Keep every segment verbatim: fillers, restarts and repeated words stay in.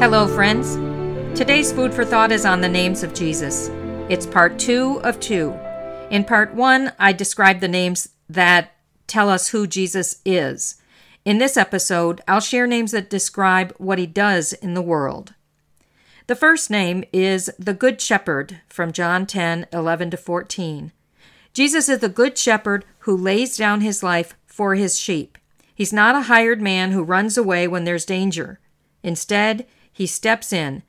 Hello, friends. Today's food for thought is on the names of Jesus. It's part two of two. In part one, I described the names that tell us who Jesus is. In this episode, I'll share names that describe what he does in the world. The first name is the Good Shepherd from John ten, eleven to fourteen. Jesus is the Good Shepherd who lays down his life for his sheep. He's not a hired man who runs away when there's danger. Instead, he steps in,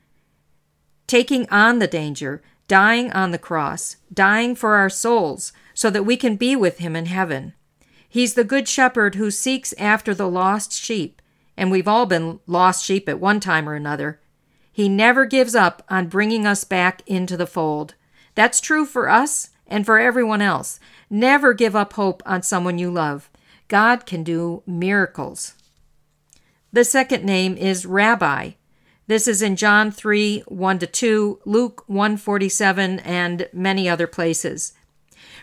taking on the danger, dying on the cross, dying for our souls so that we can be with him in heaven. He's the Good Shepherd who seeks after the lost sheep, and we've all been lost sheep at one time or another. He never gives up on bringing us back into the fold. That's true for us and for everyone else. Never give up hope on someone you love. God can do miracles. The second name is Rabbi. This is in John three, one to two, Luke one forty-seven, and many other places.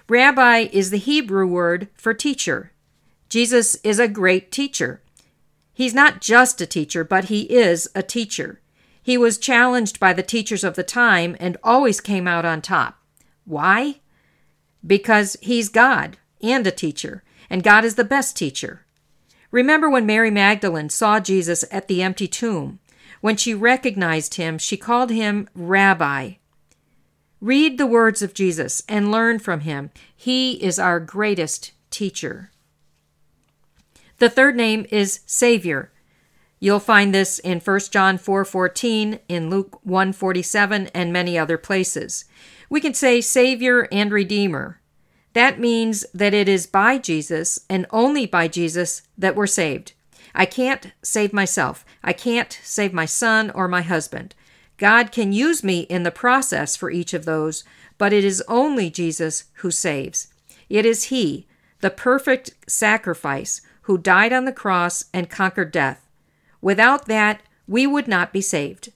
Rabbi is the Hebrew word for teacher. Jesus is a great teacher. He's not just a teacher, but he is a teacher. He was challenged by the teachers of the time and always came out on top. Why? Because he's God and a teacher, and God is the best teacher. Remember when Mary Magdalene saw Jesus at the empty tomb? When she recognized him, she called him Rabbi. Read the words of Jesus and learn from him. He is our greatest teacher. The third name is Savior. You'll find this in First John four fourteen, in Luke one forty-seven, and many other places. We can say Savior and Redeemer. That means that it is by Jesus and only by Jesus that we're saved. I can't save myself. I can't save my son or my husband. God can use me in the process for each of those, but it is only Jesus who saves. It is he, the perfect sacrifice, who died on the cross and conquered death. Without that, we would not be saved.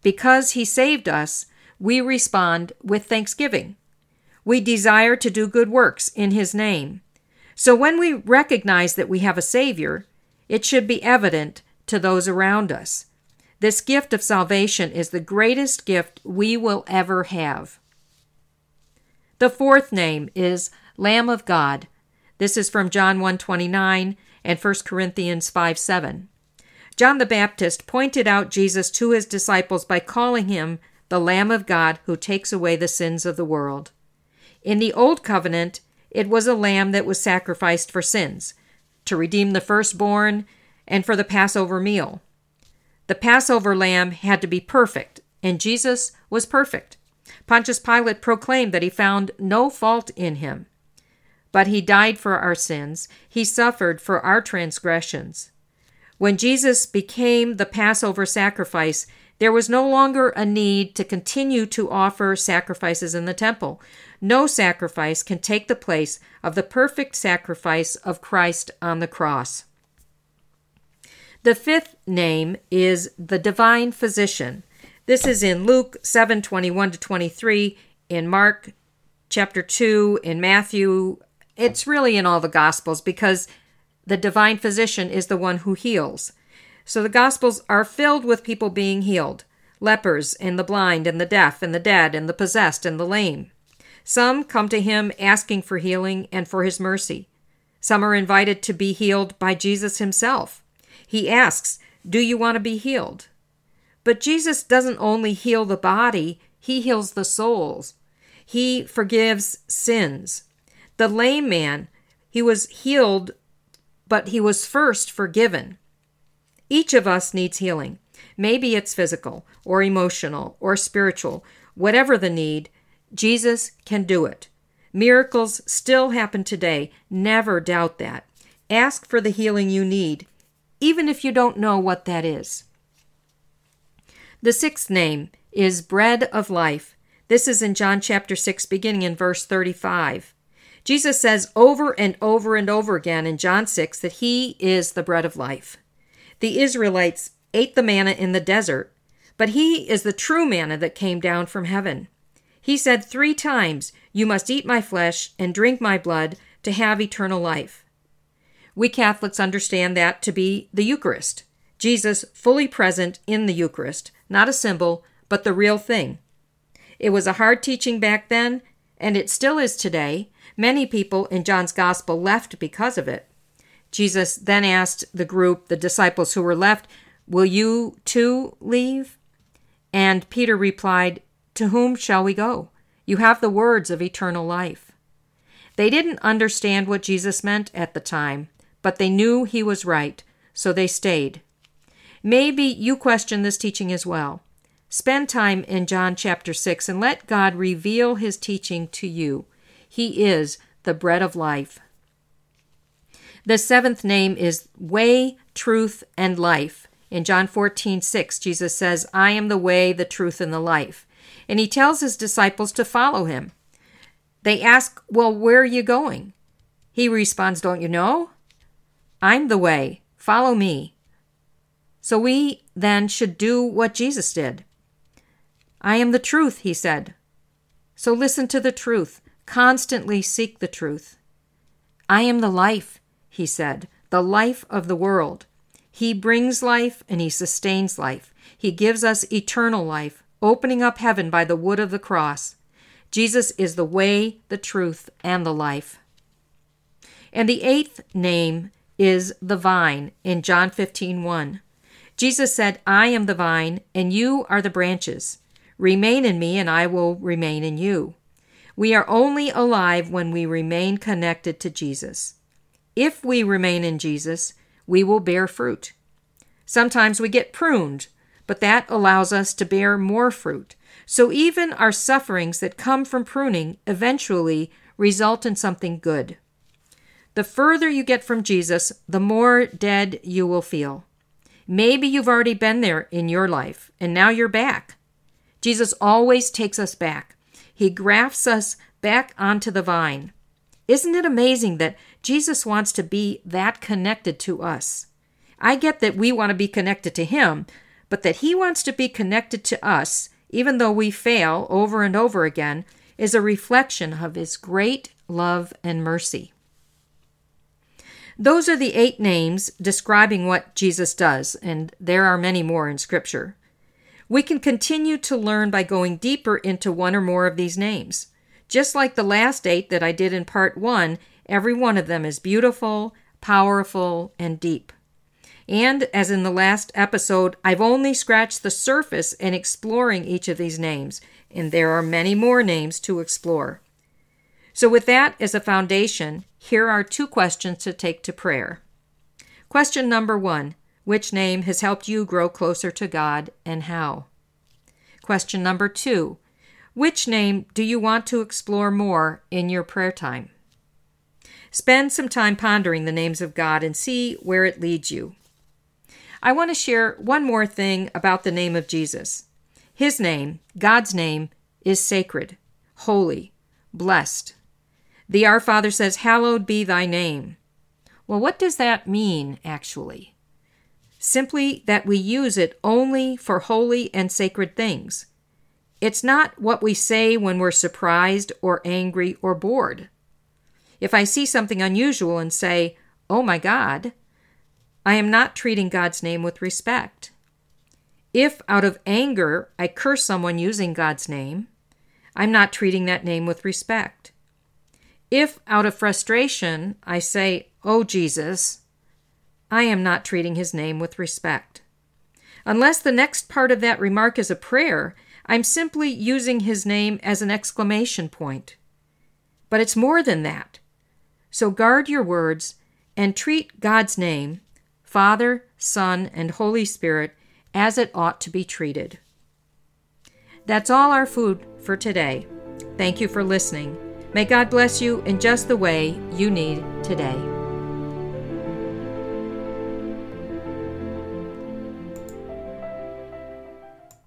Because he saved us, we respond with thanksgiving. We desire to do good works in his name. So when we recognize that we have a Savior, it should be evident to those around us. This gift of salvation is the greatest gift we will ever have. The fourth name is Lamb of God. This is from John one twenty-nine and First Corinthians five seven. John the Baptist pointed out Jesus to his disciples by calling him the Lamb of God who takes away the sins of the world. In the Old Covenant, it was a lamb that was sacrificed for sins, to redeem the firstborn, and for the Passover meal. The Passover lamb had to be perfect, and Jesus was perfect. Pontius Pilate proclaimed that he found no fault in him. But he died for our sins. He suffered for our transgressions. When Jesus became the Passover sacrifice, there was no longer a need to continue to offer sacrifices in the temple. No sacrifice can take the place of the perfect sacrifice of Christ on the cross. The fifth name is the Divine Physician. This is in Luke seven, twenty-one to twenty-three, in Mark chapter two, in Matthew. It's really in all the Gospels because the Divine Physician is the one who heals. So the Gospels are filled with people being healed, lepers and the blind and the deaf and the dead and the possessed and the lame. Some come to him asking for healing and for his mercy. Some are invited to be healed by Jesus himself. He asks, "Do you want to be healed?" But Jesus doesn't only heal the body, he heals the souls. He forgives sins. The lame man, he was healed, but he was first forgiven. Each of us needs healing. Maybe it's physical or emotional or spiritual. Whatever the need, Jesus can do it. Miracles still happen today. Never doubt that. Ask for the healing you need, even if you don't know what that is. The sixth name is Bread of Life. This is in John chapter six, beginning in verse thirty-five. Jesus says over and over and over again in John six that he is the bread of life. The Israelites ate the manna in the desert, but he is the true manna that came down from heaven. He said three times, "You must eat my flesh and drink my blood to have eternal life." We Catholics understand that to be the Eucharist. Jesus fully present in the Eucharist, not a symbol, but the real thing. It was a hard teaching back then, and it still is today. Many people in John's Gospel left because of it. Jesus then asked the group, the disciples who were left, "Will you too leave?" And Peter replied, "To whom shall we go? You have the words of eternal life." They didn't understand what Jesus meant at the time, but they knew he was right, so they stayed. Maybe you question this teaching as well. Spend time in John chapter six and let God reveal his teaching to you. He is the bread of life. The seventh name is way, truth, and life. In John fourteen six, Jesus says, "I am the way, the truth, and the life." And he tells his disciples to follow him. They ask, "Well, where are you going?" He responds, "Don't you know? I'm the way. Follow me." So we then should do what Jesus did. "I am the truth," he said. So listen to the truth. Constantly seek the truth. "I am the life," he said, "the life of the world." He brings life and he sustains life. He gives us eternal life, opening up heaven by the wood of the cross. Jesus is the way, the truth, and the life. And the eighth name is the vine in John fifteen one. Jesus said, "I am the vine, and you are the branches. Remain in me, and I will remain in you." We are only alive when we remain connected to Jesus. If we remain in Jesus, we will bear fruit. Sometimes we get pruned, but that allows us to bear more fruit. So even our sufferings that come from pruning eventually result in something good. The further you get from Jesus, the more dead you will feel. Maybe you've already been there in your life, and now you're back. Jesus always takes us back. He grafts us back onto the vine. Isn't it amazing that Jesus wants to be that connected to us? I get that we want to be connected to him, but that he wants to be connected to us, even though we fail over and over again, is a reflection of his great love and mercy. Those are the eight names describing what Jesus does, and there are many more in Scripture. We can continue to learn by going deeper into one or more of these names. Just like the last eight that I did in part one, every one of them is beautiful, powerful, and deep. And, as in the last episode, I've only scratched the surface in exploring each of these names, and there are many more names to explore. So with that as a foundation, here are two questions to take to prayer. Question number one, which name has helped you grow closer to God and how? Question number two, which name do you want to explore more in your prayer time? Spend some time pondering the names of God and see where it leads you. I want to share one more thing about the name of Jesus. His name, God's name, is sacred, holy, blessed. The Our Father says, "Hallowed be thy name." Well, what does that mean, actually? Simply that we use it only for holy and sacred things. It's not what we say when we're surprised or angry or bored. If I see something unusual and say, "Oh my God," I am not treating God's name with respect. If out of anger I curse someone using God's name, I'm not treating that name with respect. If out of frustration I say, "Oh, Jesus," I am not treating his name with respect. Unless the next part of that remark is a prayer, I'm simply using his name as an exclamation point. But it's more than that. So guard your words and treat God's name, Father, Son, and Holy Spirit, as it ought to be treated. That's all our food for today. Thank you for listening. May God bless you in just the way you need today.